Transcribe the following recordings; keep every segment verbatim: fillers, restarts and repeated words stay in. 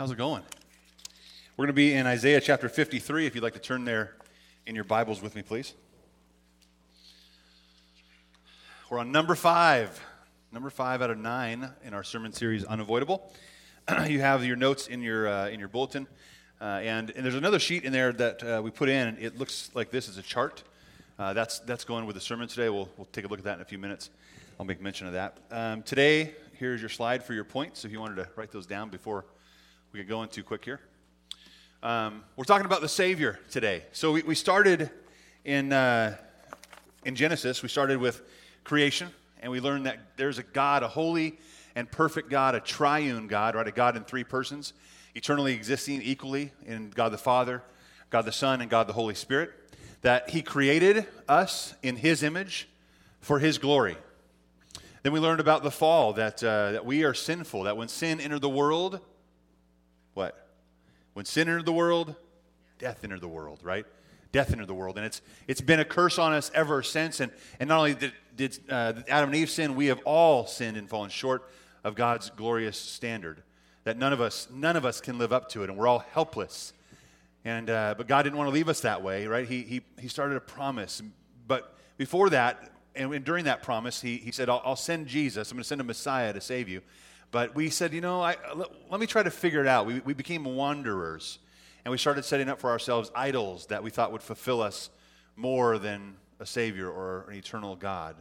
How's it going? We're going to be in Isaiah chapter fifty-three. If you'd like to turn there in your Bibles with me, please. We're on number five. Number five out of nine in our sermon series, Unavoidable. You have your notes in your uh, in your bulletin. Uh, and, and there's another sheet in there that uh, we put in. It looks like this is a chart. Uh, that's that's going with the sermon today. We'll, we'll take a look at that in a few minutes. I'll make mention of that. Um, today, here's your slide for your points, if you wanted to write those down before we get going too quick here. Um, we're talking about the Savior today. So we, we started in uh, in Genesis. We started with creation. And we learn that there's a God, a holy and perfect God, a triune God, right? A God in three persons, eternally existing equally in God the Father, God the Son, and God the Holy Spirit. That He created us in His image for His glory. Then we learned about the fall, that uh, that we are sinful, that when sin entered the world, what? When sin entered the world, death entered the world, right? Death entered the world, and it's it's been a curse on us ever since. And, and not only did, did uh, Adam and Eve sin, we have all sinned and fallen short of God's glorious standard. That none of us none of us can live up to it, and we're all helpless. And uh, but God didn't want to leave us that way, right? He he he started a promise, but before that and during that promise, he he said, "I'll, I'll send Jesus. I'm going to send a Messiah to save you." But we said, you know, I, let, let me try to figure it out. We we became wanderers. And we started setting up for ourselves idols that we thought would fulfill us more than a Savior or an eternal God.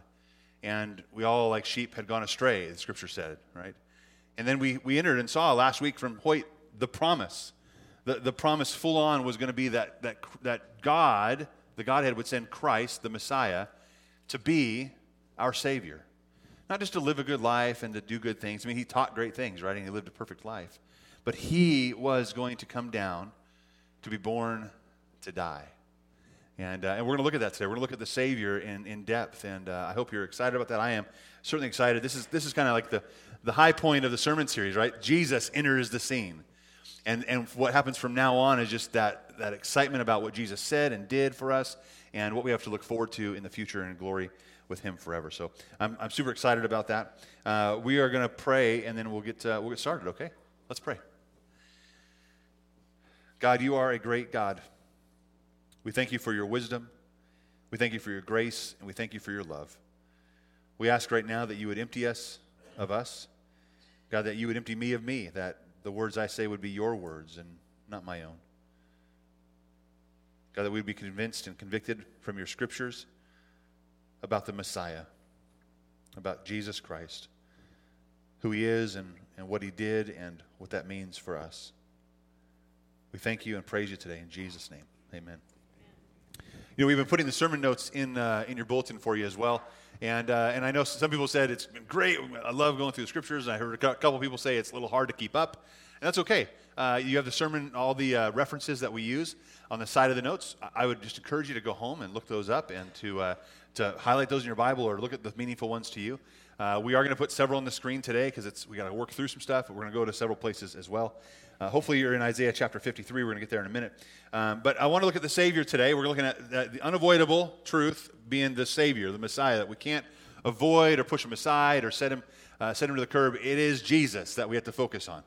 And we all, like sheep, had gone astray, the Scripture said, right? And then we, we entered and saw last week from Hoyt the promise. The the promise full on was going to be that that that God, the Godhead, would send Christ, the Messiah, to be our Savior. Not just to live a good life and to do good things. I mean, He taught great things, right? And He lived a perfect life. But He was going to come down to be born, to die. And uh, and we're going to look at that today. We're going to look at the Savior in, in depth, and uh, I hope you're excited about that. I am certainly excited. This is this is kind of like the, the high point of the sermon series, right? Jesus enters the scene. And and what happens from now on is just that, that excitement about what Jesus said and did for us and what we have to look forward to in the future and glory with Him forever. So I'm I'm super excited about that. Uh, we are going to pray, and then we'll get uh, we'll get started, okay? Let's pray. God, You are a great God. We thank You for Your wisdom. We thank You for Your grace, and we thank You for Your love. We ask right now that You would empty us of us. God, that You would empty me of me, that the words I say would be Your words and not my own. God, that we would be convinced and convicted from Your Scriptures about the Messiah, about Jesus Christ, who He is and, and what He did and what that means for us. We thank You and praise You today in Jesus' name. Amen. You know, we've been putting the sermon notes in uh, in your bulletin for you as well. And uh, and I know some people said it's been great. I love going through the Scriptures. And I heard a couple people say it's a little hard to keep up. And that's okay. Uh, you have the sermon, all the uh, references that we use on the side of the notes. I would just encourage you to go home and look those up and to uh, to highlight those in your Bible or look at the meaningful ones to you. Uh, we are going to put several on the screen today because it's we got to work through some stuff. But we're going to go to several places as well. Uh, hopefully you're in Isaiah chapter fifty-three. We're going to get there in a minute. Um, but I want to look at the Savior today. We're looking at the, the unavoidable truth being the Savior, the Messiah, that we can't avoid or push Him aside or set him, uh, set him to the curb. It is Jesus that we have to focus on,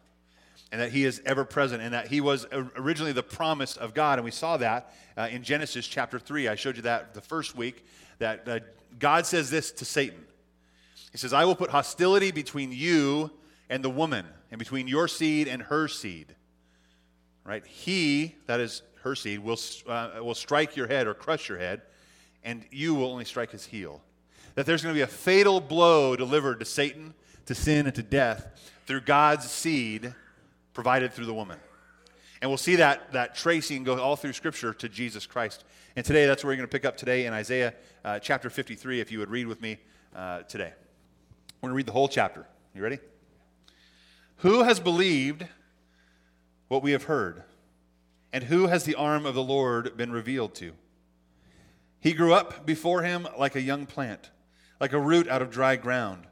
and that He is ever-present, and that He was originally the promise of God. And we saw that uh, in Genesis chapter three. I showed you that the first week, that uh, God says this to Satan. He says, "I will put hostility between you and the woman, and between your seed and her seed," right? He, that is her seed, will uh, will strike your head or crush your head, and you will only strike his heel. That there's going to be a fatal blow delivered to Satan, to sin, and to death through God's seed provided through the woman. And we'll see that that tracing go all through Scripture to Jesus Christ. And today, that's where we're going to pick up today in Isaiah uh, chapter fifty-three, if you would read with me uh, today. We're going to read the whole chapter. You ready? "Who has believed what we have heard? And who has the arm of the Lord been revealed to? He grew up before Him like a young plant, like a root out of dry ground.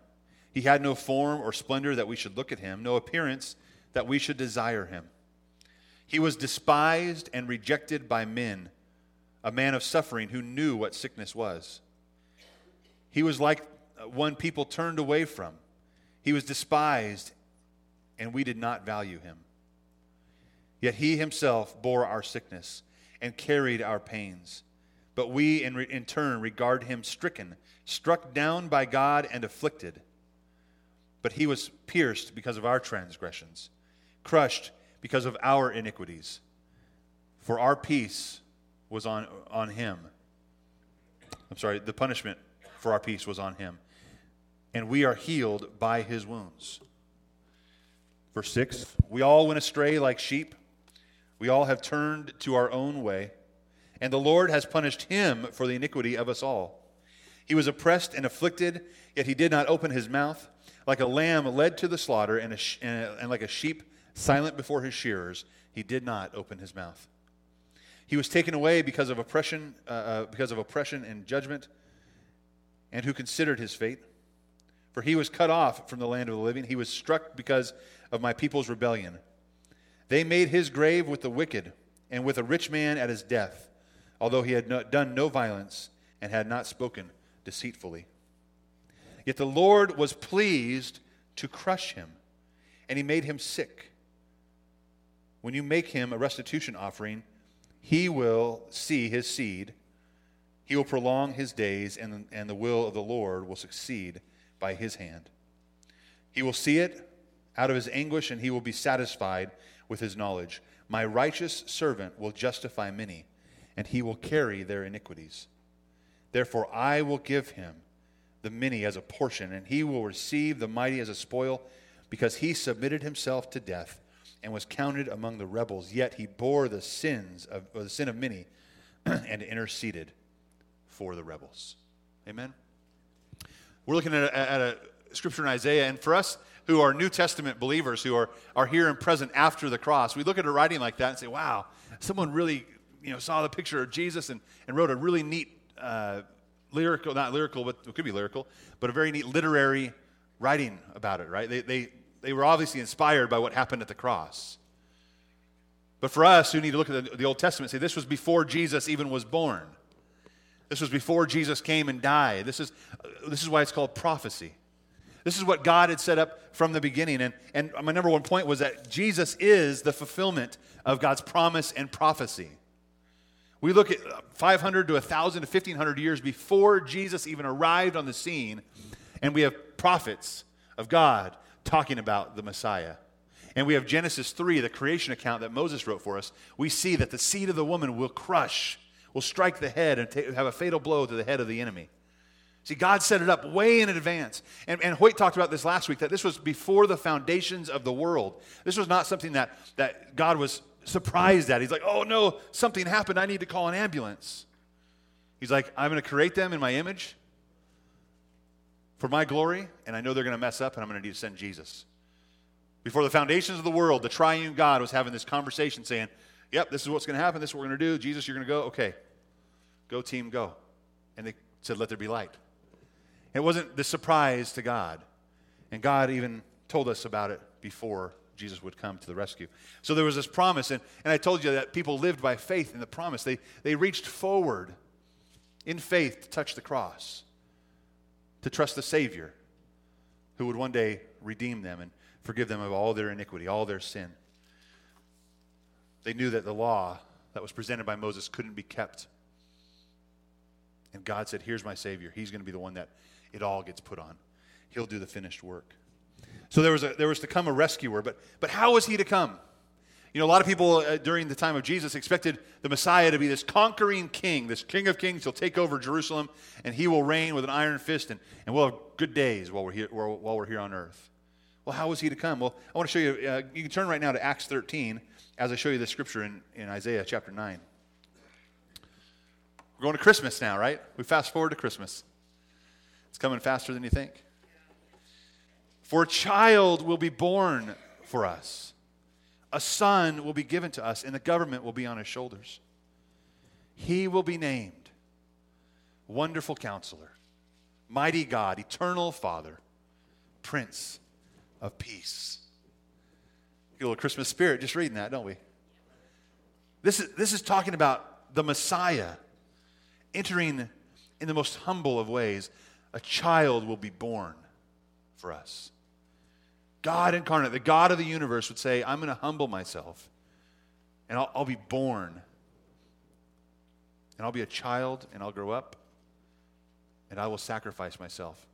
He had no form or splendor that we should look at Him, no appearance that we should desire Him. He was despised and rejected by men, a man of suffering who knew what sickness was. He was like one people turned away from. He was despised, and we did not value Him. Yet he himself bore our sickness and carried our pains. But we in, re- in turn regard him stricken, struck down by God and afflicted. But he was pierced because of our transgressions, crushed because of our iniquities. For our peace was on, on him. I'm sorry, the punishment for our peace was on him. And we are healed by his wounds. Verse six, we all went astray like sheep. We all have turned to our own way. And the Lord has punished him for the iniquity of us all. He was oppressed and afflicted, yet he did not open his mouth. Like a lamb led to the slaughter, and, a sh- and, a, and like a sheep silent before his shearers, he did not open his mouth. He was taken away because of oppression, uh, uh, because of oppression and judgment, and who considered his fate? For he was cut off from the land of the living. He was struck because of my people's rebellion. They made his grave with the wicked and with a rich man at his death, although he had no, done no violence and had not spoken deceitfully. Yet the Lord was pleased to crush him, and he made him sick. When you make him a restitution offering, he will see his seed, he will prolong his days, and, and the will of the Lord will succeed by his hand. He will see it out of his anguish, and he will be satisfied with his knowledge. My righteous servant will justify many, and he will carry their iniquities. Therefore I will give him the many as a portion, and he will receive the mighty as a spoil, because he submitted himself to death and was counted among the rebels, yet he bore the sins of or the sin of many and interceded for the rebels. Amen? We're looking at a, at a scripture in Isaiah, and for us who are New Testament believers, who are, are here and present after the cross, we look at a writing like that and say, wow, someone really you know saw the picture of Jesus and, and wrote a really neat uh, lyrical, not lyrical, but it could be lyrical, but a very neat literary writing about it, right? They they They were obviously inspired by what happened at the cross. But for us who need to look at the, the Old Testament, say this was before Jesus even was born. This was before Jesus came and died. This is, this is why it's called prophecy. This is what God had set up from the beginning. And, and my number one point was that Jesus is the fulfillment of God's promise and prophecy. We look at five hundred to one thousand to fifteen hundred years before Jesus even arrived on the scene, and we have prophets of God talking about the Messiah. And we have Genesis three, the creation account that Moses wrote for us. We see that the seed of the woman will crush, will strike the head and ta- have a fatal blow to the head of the enemy. See, God set it up way in advance. And, and Hoyt talked about this last week, that this was before the foundations of the world. This was not something that, that God was surprised at. He's like, oh no, something happened, I need to call an ambulance. He's like, I'm going to create them in my image, for my glory, and I know they're going to mess up, and I'm going to need to send Jesus. Before the foundations of the world, the triune God was having this conversation saying, yep, this is what's going to happen, this is what we're going to do, Jesus, you're going to go, okay, go team, go. And they said, let there be light. And it wasn't the surprise to God, and God even told us about it before Jesus would come to the rescue. So there was this promise, and, and I told you that people lived by faith in the promise. They, they reached forward in faith to touch the cross, to trust the Savior who would one day redeem them and forgive them of all their iniquity, all their sin. They knew that the law that was presented by Moses couldn't be kept. And God said, here's my Savior. He's going to be the one that it all gets put on. He'll do the finished work. So there was a, there was to come a rescuer, but, but how was he to come? You know, a lot of people uh, during the time of Jesus expected the Messiah to be this conquering king, this king of kings. He'll take over Jerusalem, and he will reign with an iron fist, and, and we'll have good days while we're, here, while, while we're here on earth. Well, how was he to come? Well, I want to show you, uh, you can turn right now to Acts thirteen as I show you this scripture in, in Isaiah chapter nine. We're going to Christmas now, right? We fast forward to Christmas. It's coming faster than you think. For a child will be born for us. A son will be given to us, and the government will be on his shoulders. He will be named Wonderful Counselor, Mighty God, Eternal Father, Prince of Peace. Get a little Christmas spirit just reading that, don't we? This is, this is talking about the Messiah entering in the most humble of ways. A child will be born for us. God incarnate, the God of the universe, would say, I'm going to humble myself and I'll, I'll be born, and I'll be a child, and I'll grow up, and I will sacrifice myself.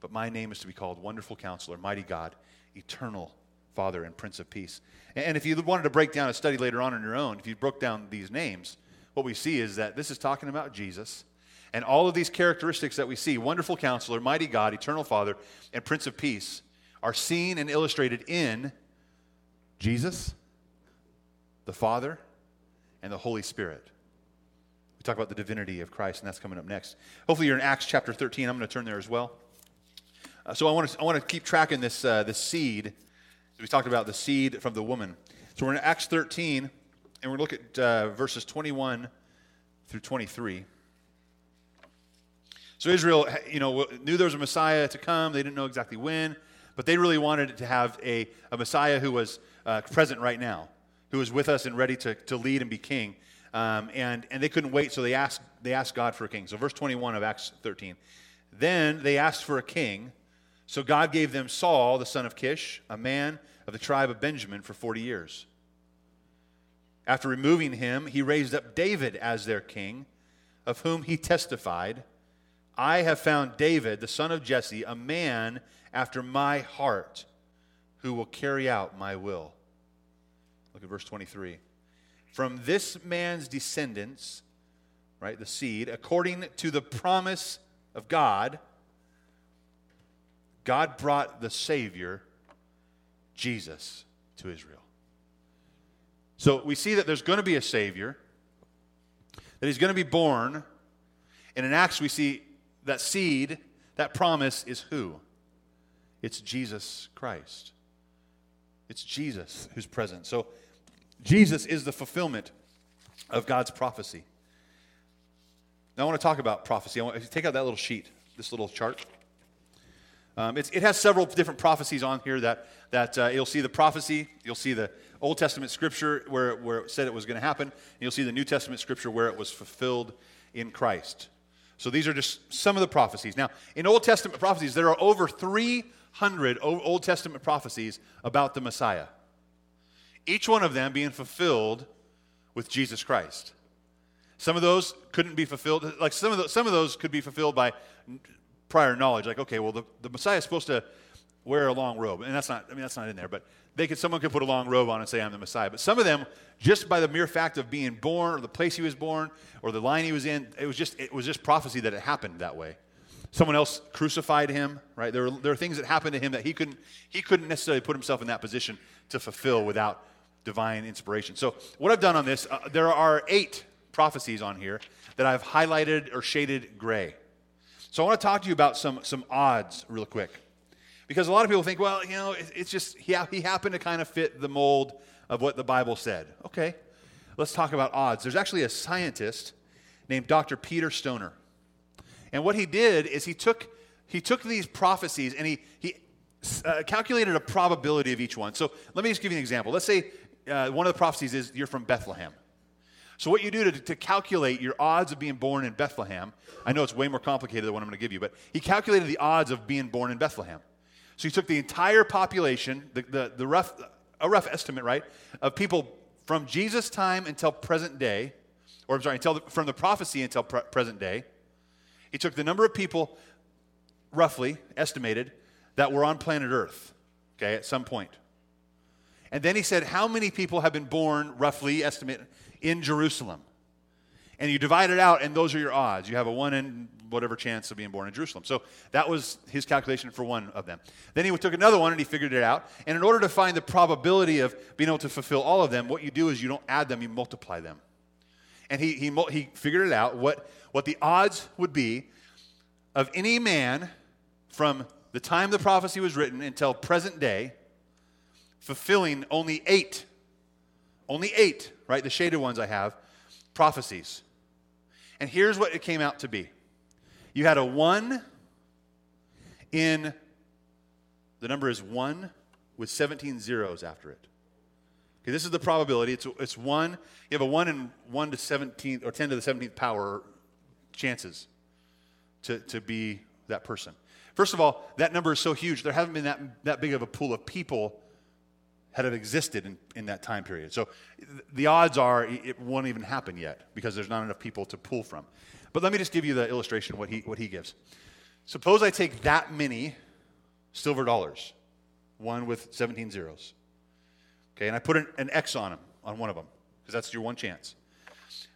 But my name is to be called Wonderful Counselor, Mighty God, Eternal Father, and Prince of Peace. And if you wanted to break down a study later on on your own, if you broke down these names, what we see is that this is talking about Jesus. And all of these characteristics that we see, Wonderful Counselor, Mighty God, Eternal Father, and Prince of Peace, are seen and illustrated in Jesus, the Father, and the Holy Spirit. We talk about the divinity of Christ, and that's coming up next. Hopefully you're in Acts chapter thirteen. I'm going to turn there as well. Uh, so I want to I want to keep tracking this, uh, this seed. We talked about the seed from the woman. So we're in Acts thirteen, and we're going to look at uh, verses twenty-one through twenty-three. So Israel, you know, knew there was a Messiah to come. They didn't know exactly when, but they really wanted to have a, a Messiah who was uh, present right now, who was with us and ready to, to lead and be king. Um, and, and they couldn't wait, so they asked they asked God for a king. So verse twenty-one of Acts thirteen. Then they asked for a king, so God gave them Saul, the son of Kish, a man of the tribe of Benjamin, for forty years. After removing him, he raised up David as their king, of whom he testified, I have found David, the son of Jesse, a man after my heart, who will carry out my will. Look at verse twenty-three. From this man's descendants, right, the seed, according to the promise of God, God brought the Savior, Jesus, to Israel. So we see that there's going to be a Savior, that he's going to be born, and in Acts we see that seed, that promise is who? It's Jesus Christ. It's Jesus who's present. So Jesus is the fulfillment of God's prophecy. Now I want to talk about prophecy. I want to take out that little sheet, this little chart. Um, it's, it has several different prophecies on here that, that uh, you'll see the prophecy, you'll see the Old Testament scripture where, where it said it was going to happen, and you'll see the New Testament scripture where it was fulfilled in Christ. So these are just some of the prophecies. Now, in Old Testament prophecies, there are over three hundred Old Testament prophecies about the Messiah, each one of them being fulfilled with Jesus Christ. Some of those couldn't be fulfilled. Like some of those, some of those could be fulfilled by prior knowledge. Like, okay, well, the, the Messiah is supposed to wear a long robe, and that's not. I mean, that's not in there. But they could. Someone could put a long robe on and say, "I'm the Messiah." But some of them, just by the mere fact of being born, or the place he was born, or the line he was in, it was just. It was just prophecy that it happened that way. Someone else crucified him, right? There were there were things that happened to him that he couldn't he couldn't necessarily put himself in that position to fulfill without divine inspiration. So what I've done on this, uh, there are eight prophecies on here that I've highlighted or shaded gray. So I want to talk to you about some some odds real quick. Because a lot of people think, well, you know, it's just, he, he happened to kind of fit the mold of what the Bible said. Okay, let's talk about odds. There's actually a scientist named Doctor Peter Stoner. And what he did is he took he took these prophecies and he, he uh, calculated a probability of each one. So let me just give you an example. Let's say uh, one of the prophecies is you're from Bethlehem. So what you do to, to calculate your odds of being born in Bethlehem, I know it's way more complicated than what I'm going to give you, but he calculated the odds of being born in Bethlehem. So he took the entire population, the, the, the rough a rough estimate, right, of people from Jesus' time until present day, or I'm sorry, until the, from the prophecy until pre- present day. He took the number of people, roughly estimated, that were on planet Earth, okay, at some point. And then he said, how many people have been born, roughly estimated, in Jerusalem? And you divide it out, and those are your odds. You have a one in whatever chance of being born in Jerusalem. So that was his calculation for one of them. Then he took another one, and he figured it out. And in order to find the probability of being able to fulfill all of them, what you do is you don't add them, you multiply them. And he he he figured it out, what, what the odds would be of any man from the time the prophecy was written until present day fulfilling only eight, only eight, right, the shaded ones I have, prophecies. And here's what it came out to be. You had a one in, the number is one with seventeen zeros after it. Okay, this is the probability. It's it's one. You have a one in one to seventeen or ten to the seventeenth power chances to, to be that person. First of all, that number is so huge. There haven't been that, that big of a pool of people had existed in, in that time period. So the odds are it won't even happen yet because there's not enough people to pull from. But let me just give you the illustration, what he what he gives. Suppose I take that many silver dollars, one with seventeen zeros, okay, and I put an, an X on them, on one of them, because that's your one chance.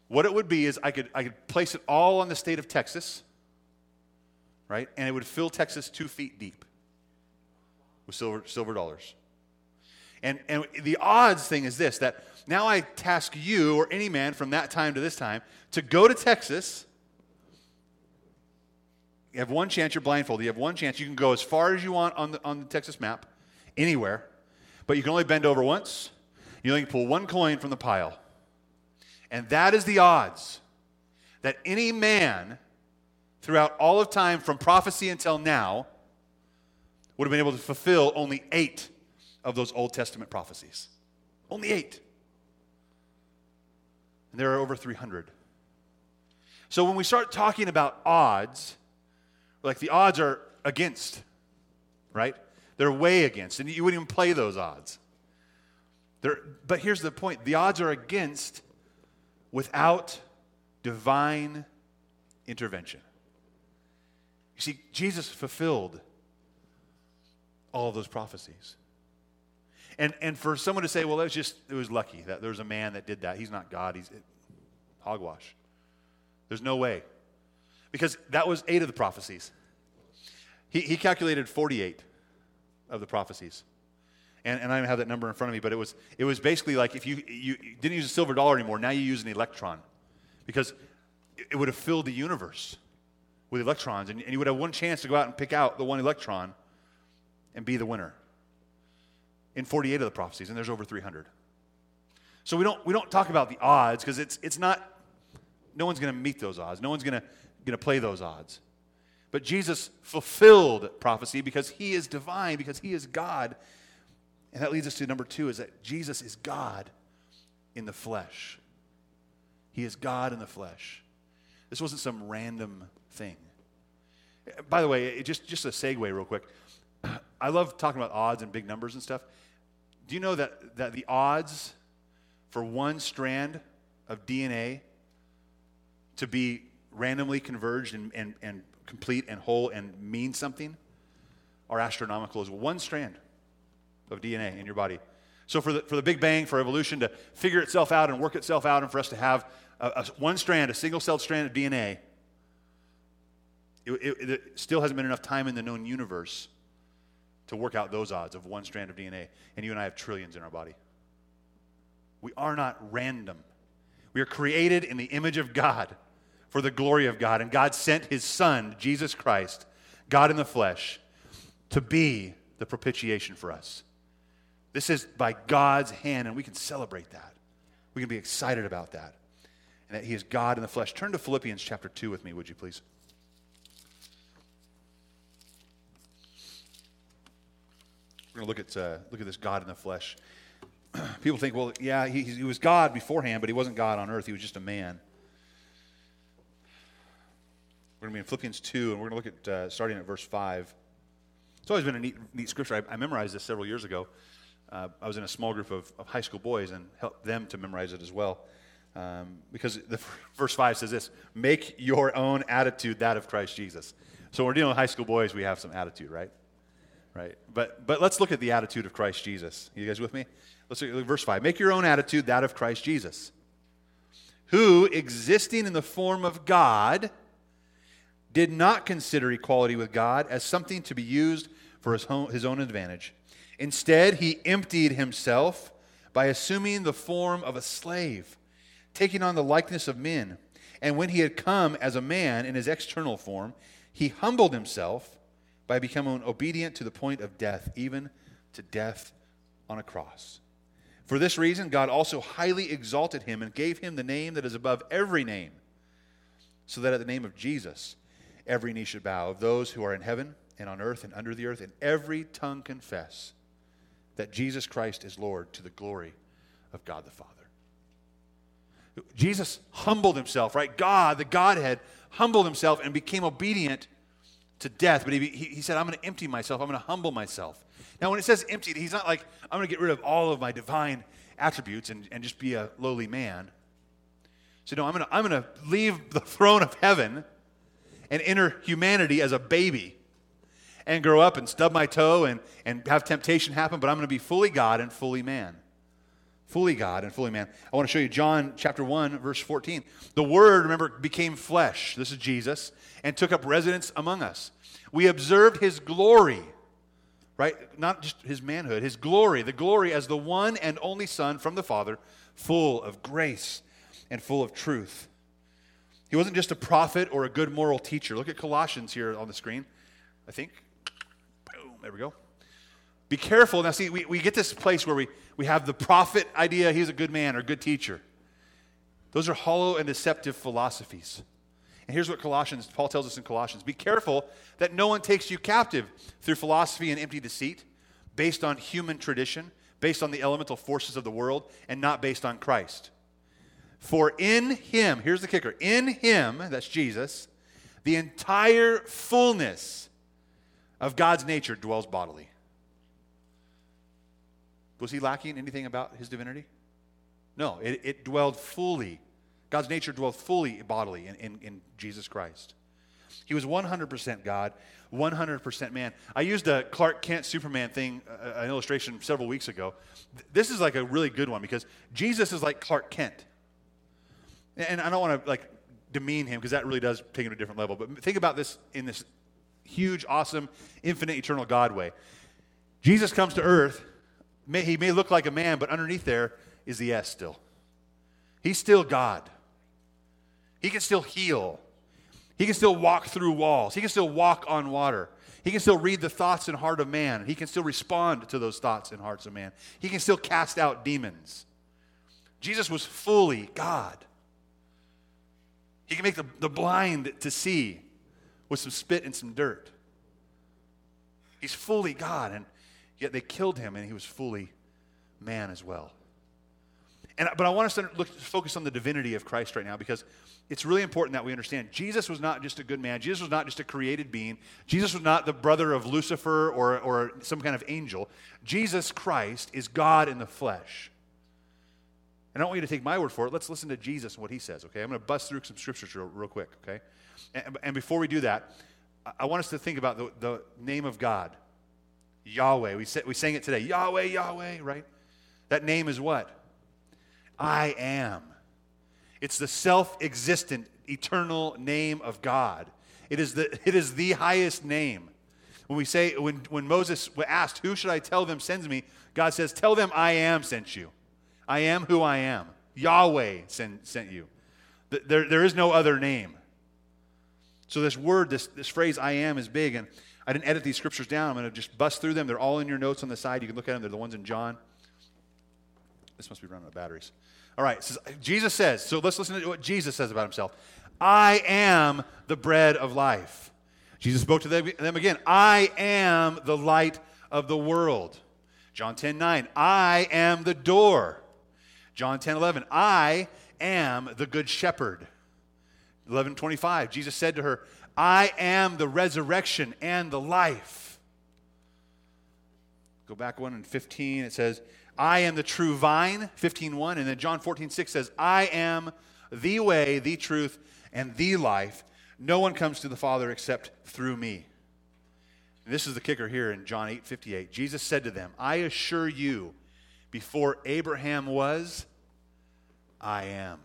What it would be is I could I could place it all on the state of Texas, right, and it would fill Texas two feet deep with silver silver dollars. And and the odds thing is this, that now I task you or any man from that time to this time to go to Texas. You have one chance, you're blindfolded. You have one chance. You can go as far as you want on the on the Texas map, anywhere, but you can only bend over once. You only can pull one coin from the pile. And that is the odds that any man throughout all of time from prophecy until now would have been able to fulfill only eight of those Old Testament prophecies. Only eight. And there are over three hundred. So when we start talking about odds, like the odds are against, right? They're way against, and you wouldn't even play those odds. They're, but here's the point. The odds are against without divine intervention. You see, Jesus fulfilled all of those prophecies. And and for someone to say, well, that was just, it was lucky that there was a man that did that. He's not God. He's it, hogwash. There's no way. Because that was eight of the prophecies. He he calculated forty-eight of the prophecies. And and I don't have that number in front of me, but it was it was basically like if you, you, you didn't use a silver dollar anymore, now you use an electron. Because it would have filled the universe with electrons. And, and you would have one chance to go out and pick out the one electron and be the winner. In forty-eight of the prophecies, and there's over three hundred. So we don't we don't talk about the odds because it's it's not, no one's going to meet those odds. No one's going to going to play those odds. But Jesus fulfilled prophecy because he is divine, because he is God. And that leads us to number two, is that Jesus is God in the flesh. He is God in the flesh. This wasn't some random thing. By the way, it just, just a segue real quick. I love talking about odds and big numbers and stuff. Do you know that, that the odds for one strand of D N A to be randomly converged and, and, and complete and whole and mean something are astronomical as one strand of D N A in your body. So for the for the Big Bang, for evolution to figure itself out and work itself out and for us to have a, a, one strand, a single-celled strand of D N A, it, it, it still hasn't been enough time in the known universe to work out those odds of one strand of D N A. And you and I have trillions in our body. We are not random. We are created in the image of God for the glory of God. And God sent his Son, Jesus Christ, God in the flesh, to be the propitiation for us. This is by God's hand, and we can celebrate that. We can be excited about that. And that he is God in the flesh. Turn to Philippians chapter two with me, would you please? We're going to look at uh, look at this God in the flesh. People think, well, yeah, he, he was God beforehand, but he wasn't God on earth. He was just a man. We're going to be in Philippians two, and we're going to look at uh, starting at verse five. It's always been a neat, neat scripture. I, I memorized this several years ago. Uh, I was in a small group of, of high school boys and helped them to memorize it as well. Um, because the verse five says this, make your own attitude that of Christ Jesus. So when we're dealing with high school boys, we have some attitude, right? Right, but but let's look at the attitude of Christ Jesus. You guys with me? Let's look at verse five. Make your own attitude that of Christ Jesus, who, existing in the form of God, did not consider equality with God as something to be used for his own, his own advantage. Instead, he emptied himself by assuming the form of a slave, taking on the likeness of men. And when he had come as a man in his external form, he humbled himself by becoming obedient to the point of death, even to death on a cross. For this reason, God also highly exalted him and gave him the name that is above every name, so that at the name of Jesus, every knee should bow, of those who are in heaven and on earth and under the earth, and every tongue confess that Jesus Christ is Lord, to the glory of God the Father. Jesus humbled himself, right? God, the Godhead, humbled himself and became obedient to death, but he, he, he said, I'm going to empty myself. I'm going to humble myself. Now, when it says empty, he's not like, I'm going to get rid of all of my divine attributes and, and just be a lowly man. So no, I'm going to I'm going to leave the throne of heaven and enter humanity as a baby and grow up and stub my toe and, and have temptation happen, but I'm going to be fully God and fully man. Fully God and fully man. I want to show you John chapter one, verse fourteen. The Word, remember, became flesh. This is Jesus. And took up residence among us. We observed his glory, right? Not just his manhood, his glory. The glory as the one and only Son from the Father, full of grace and full of truth. He wasn't just a prophet or a good moral teacher. Look at Colossians here on the screen, I think. Boom, there we go. Be careful. Now, see, we, we get this place where we, we have the prophet idea, he's a good man or good teacher. Those are hollow and deceptive philosophies. And here's what Colossians, Paul tells us in Colossians. Be careful that no one takes you captive through philosophy and empty deceit, based on human tradition, based on the elemental forces of the world, and not based on Christ. For in him, here's the kicker, in him, that's Jesus, the entire fullness of God's nature dwells bodily. Was he lacking anything about his divinity? No, it, it dwelled fully. God's nature dwelled fully bodily in, in, in Jesus Christ. He was one hundred percent God, one hundred percent man. I used a Clark Kent Superman thing, uh, an illustration several weeks ago. This is like a really good one because Jesus is like Clark Kent. And I don't want to like demean him because that really does take him to a different level. But think about this in this huge, awesome, infinite, eternal God way. Jesus comes to earth. May, he may look like a man, but underneath there is the S still. He's still God. He can still heal. He can still walk through walls. He can still walk on water. He can still read the thoughts and heart of man. He can still respond to those thoughts and hearts of man. He can still cast out demons. Jesus was fully God. He can make the, the blind to see with some spit and some dirt. He's fully God, and yet they killed him, and he was fully man as well. And, but I want us to look, focus on the divinity of Christ right now because it's really important that we understand Jesus was not just a good man. Jesus was not just a created being. Jesus was not the brother of Lucifer or, or some kind of angel. Jesus Christ is God in the flesh. And I don't want you to take my word for it. Let's listen to Jesus and what he says, okay? I'm going to bust through some scriptures real, real quick, okay? And, and before we do that, I want us to think about the, the name of God, Yahweh. We, say, we sang it today, Yahweh, Yahweh, right? That name is what? I am. It's the self-existent, eternal name of God. It is the it is the highest name. When we say when when Moses asked, "Who should I tell them sends me?" God says, "Tell them I am sent you. I am who I am. Yahweh sent sent you. There there is no other name." So this word, this this phrase, "I am," is big. And I didn't edit these scriptures down. I'm going to just bust through them. They're all in your notes on the side. You can look at them. They're the ones in John. This must be running out of batteries. All right, so Jesus says, so let's listen to what Jesus says about himself. I am the bread of life. Jesus spoke to them again. I am the light of the world. John ten nine, I am the door. John ten eleven, I am the good shepherd. eleven twenty-five, Jesus said to her, I am the resurrection and the life. Go back one and fifteen, it says, I am the true vine, fifteen one, and then John fourteen six says, I am the way, the truth, and the life. No one comes to the Father except through me. And this is the kicker here in John eight fifty-eight. Jesus said to them, I assure you, before Abraham was, I am.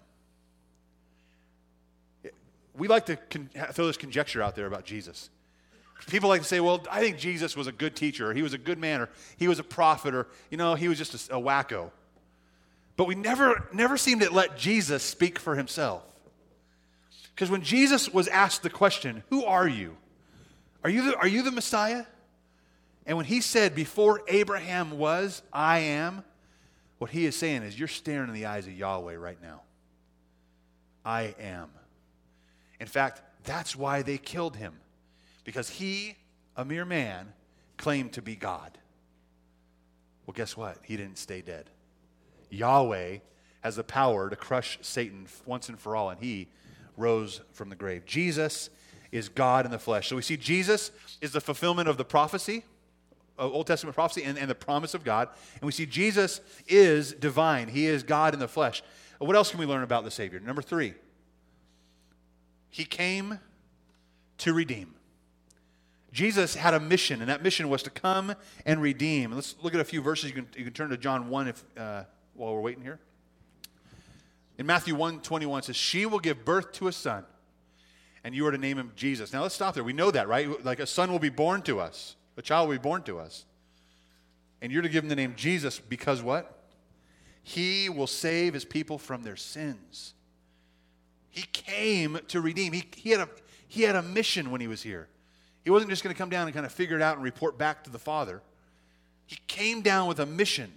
We like to con- throw this conjecture out there about Jesus. People like to say, well, I think Jesus was a good teacher, or he was a good man, or he was a prophet, or, you know, he was just a, a wacko. But we never never seem to let Jesus speak for himself. Because when Jesus was asked the question, who are you? Are you the, are you the Messiah? And when he said, before Abraham was, I am, what he is saying is, you're staring in the eyes of Yahweh right now. I am. In fact, that's why they killed him. Because he, a mere man, claimed to be God. Well, guess what? He didn't stay dead. Yahweh has the power to crush Satan once and for all, and he rose from the grave. Jesus is God in the flesh. So we see Jesus is the fulfillment of the prophecy, of Old Testament prophecy, and, and the promise of God. And we see Jesus is divine. He is God in the flesh. What else can we learn about the Savior? Number three, he came to redeem. Jesus had a mission, and that mission was to come and redeem. Let's look at a few verses. You can, you can turn to John one if, uh, while we're waiting here. In Matthew one twenty-one, it says, "She will give birth to a son, and you are to name him Jesus." Now, let's stop there. We know that, right? Like, a son will be born to us. A child will be born to us. And you're to give him the name Jesus because what? He will save his people from their sins. He came to redeem. He, he, had, a, he had a mission when he was here. He wasn't just going to come down and kind of figure it out and report back to the Father. He came down with a mission,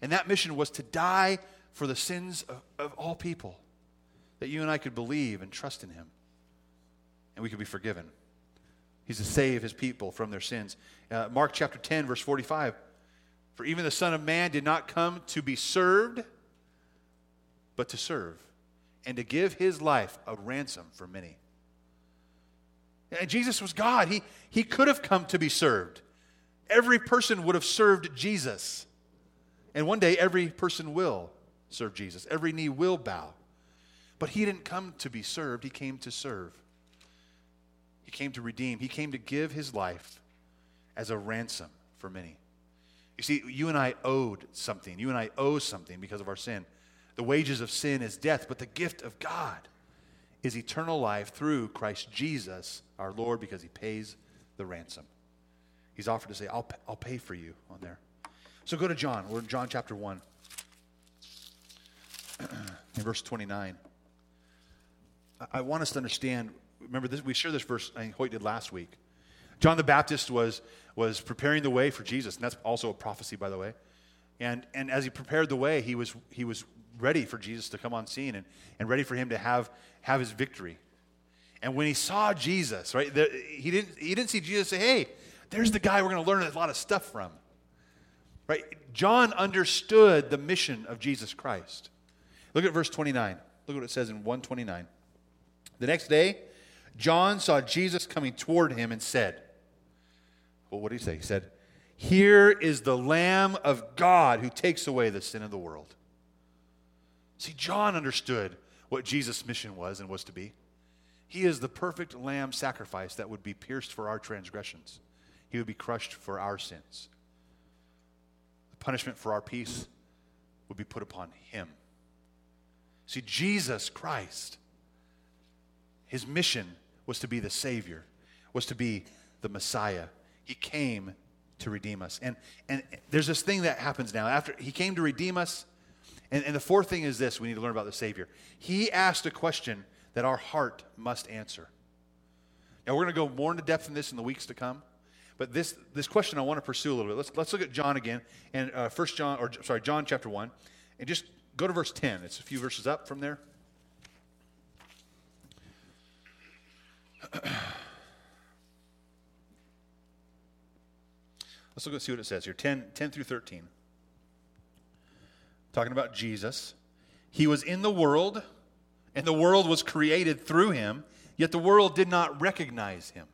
and that mission was to die for the sins of, of all people, that you and I could believe and trust in him, and we could be forgiven. He's to save his people from their sins. Uh, Mark chapter ten, verse forty-five, "For even the Son of Man did not come to be served, but to serve, and to give his life a ransom for many." And Jesus was God. He, he could have come to be served. Every person would have served Jesus. And one day every person will serve Jesus. Every knee will bow. But he didn't come to be served. He came to serve. He came to redeem. He came to give his life as a ransom for many. You see, you and I owed something. You and I owe something because of our sin. The wages of sin is death, but the gift of God is eternal life through Christ Jesus our Lord, because he pays the ransom. He's offered to say, I'll, I'll pay for you on there. So go to John. We're in John chapter one, in verse twenty-nine. I, I want us to understand, remember, this, we shared this verse, I think Hoyt did last week. John the Baptist was, was preparing the way for Jesus, and that's also a prophecy, by the way. And, and as he prepared the way, he was he was ready for Jesus to come on scene, and, and ready for him to have, have his victory. And when he saw Jesus, right, the, he didn't he didn't see Jesus say, "Hey, there's the guy we're going to learn a lot of stuff from." Right? John understood the mission of Jesus Christ. Look at verse twenty-nine. Look what it says in one twenty-nine. "The next day, John saw Jesus coming toward him and said," well, what did he say? He said, "Here is the Lamb of God who takes away the sin of the world." See, John understood what Jesus' mission was and was to be. He is the perfect lamb sacrifice that would be pierced for our transgressions. He would be crushed for our sins. The punishment for our peace would be put upon him. See, Jesus Christ, his mission was to be the Savior, was to be the Messiah. He came to redeem us. And, and there's this thing that happens now. After he came to redeem us, And, and the fourth thing is this we need to learn about the Savior. He asked a question that our heart must answer. Now, we're going to go more into depth in this in the weeks to come, but this, this question I want to pursue a little bit. Let's, let's look at John again, and uh, First John, or sorry, John chapter one, and just go to verse ten. It's a few verses up from there. Let's look and see what it says here, ten, ten through thirteen. Talking about Jesus. "He was in the world, and the world was created through him, yet the world did not recognize him."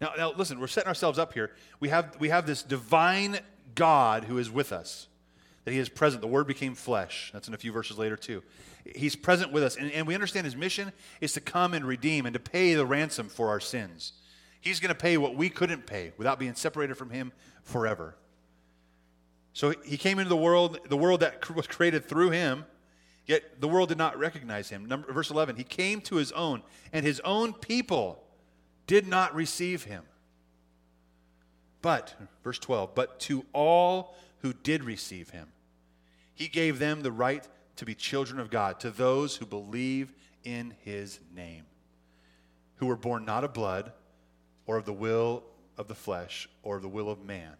Now, now listen, we're setting ourselves up here. We have, we have this divine God who is with us, that he is present. The Word became flesh. That's in a few verses later too. He's present with us, and, and we understand his mission is to come and redeem and to pay the ransom for our sins. He's going to pay what we couldn't pay without being separated from him forever. So he came into the world, the world that was created through him, yet the world did not recognize him. Number, verse eleven, "He came to his own, and his own people did not receive him. But," verse twelve, "but to all who did receive him, he gave them the right to be children of God, to those who believe in his name, who were born not of blood, or of the will of the flesh, or of the will of man,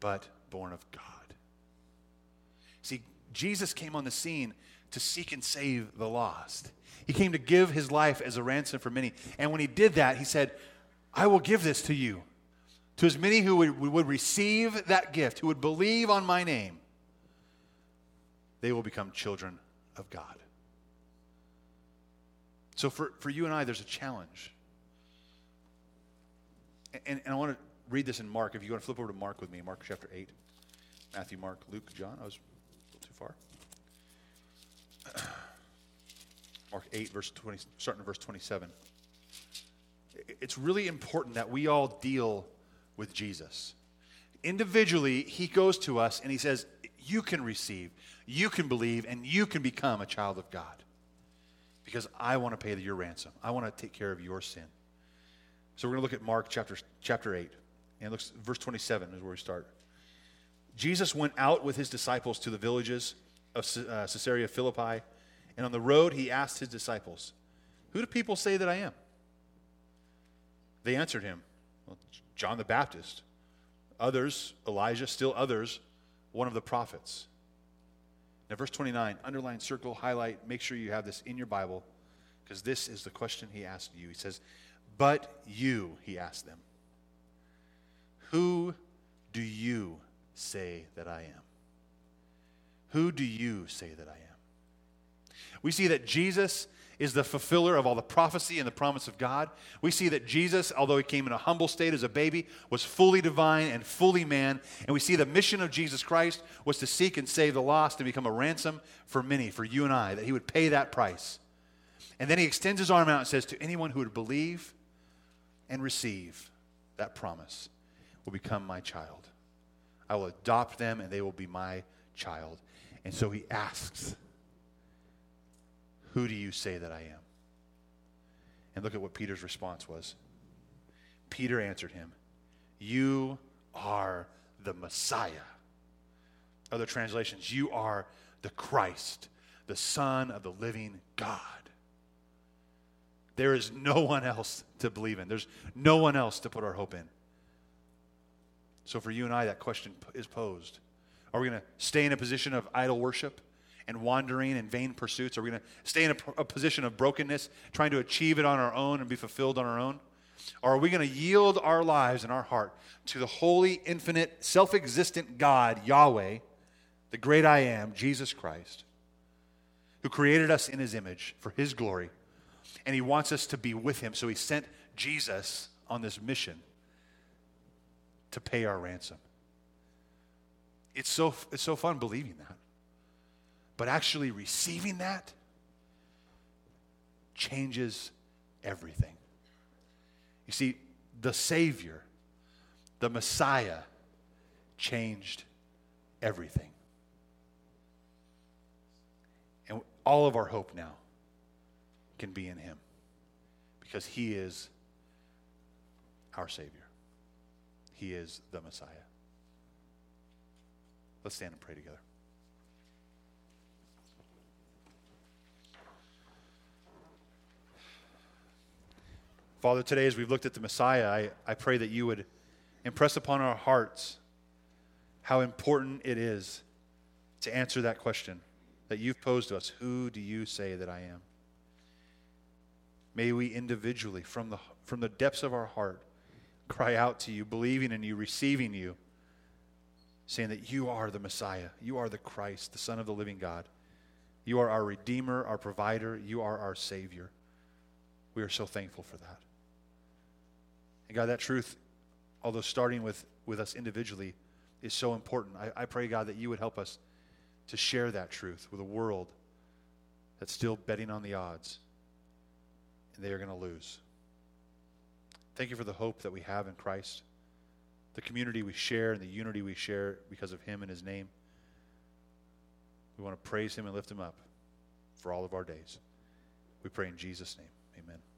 but born of God." See, Jesus came on the scene to seek and save the lost. He came to give his life as a ransom for many. And when he did that, he said, "I will give this to you, to as many who would, would receive that gift, who would believe on my name, they will become children of God." So for, for you and I, there's a challenge. and, and I want to read this in Mark. If you want to flip over to Mark with me, Mark chapter eight, Matthew, Mark, Luke, John. I was a little too far. Mark eight, verse twenty, starting in verse twenty-seven. It's really important that we all deal with Jesus. Individually, he goes to us and he says, you can receive, you can believe, and you can become a child of God. Because I want to pay your ransom. I want to take care of your sin. So we're going to look at Mark chapter, chapter eight. And it looks, verse twenty-seven is where we start. Jesus went out with his disciples to the villages of uh, Caesarea Philippi. And on the road, he asked his disciples, who do people say that I am? They answered him, well, John the Baptist. Others, Elijah, still others, one of the prophets. Now, verse twenty-nine, underline, circle, highlight. Make sure you have this in your Bible, because this is the question he asked you. He says, but you, he asked them, who do you say that I am? Who do you say that I am? We see that Jesus is the fulfiller of all the prophecy and the promise of God. We see that Jesus, although he came in a humble state as a baby, was fully divine and fully man. And we see the mission of Jesus Christ was to seek and save the lost and become a ransom for many, for you and I, that he would pay that price. And then he extends his arm out and says, to anyone who would believe and receive that promise will become my child. I will adopt them and they will be my child. And so he asks, who do you say that I am? And look at what Peter's response was. Peter answered him, you are the Messiah. Other translations, you are the Christ, the Son of the living God. There is no one else to believe in. There's no one else to put our hope in. So for you and I, that question is posed. Are we going to stay in a position of idol worship and wandering and vain pursuits? Are we going to stay in a, a position of brokenness, trying to achieve it on our own and be fulfilled on our own? Or are we going to yield our lives and our heart to the holy, infinite, self-existent God, Yahweh, the great I am, Jesus Christ, who created us in his image for his glory, and he wants us to be with him, so he sent Jesus on this mission to pay our ransom? It's so, it's so fun believing that. But actually receiving that changes everything. You see, the Savior, the Messiah, changed everything. And all of our hope now can be in him, because he is our Savior. He is the Messiah. Let's stand and pray together. Father, today as we've looked at the Messiah, I, I pray that you would impress upon our hearts how important it is to answer that question that you've posed to us. Who do you say that I am? May we individually, from the, from the depths of our heart, cry out to you, believing in you, receiving you, saying that you are the Messiah, you are the Christ, the Son of the living God. You are our Redeemer, our Provider, you are our Savior. We are so thankful for that. And God, that truth, although starting with, with us individually, is so important. I, I pray, God, that you would help us to share that truth with a world that's still betting on the odds, and they are going to lose. Thank you for the hope that we have in Christ, the community we share and the unity we share because of him and his name. We want to praise him and lift him up for all of our days. We pray in Jesus' name. Amen.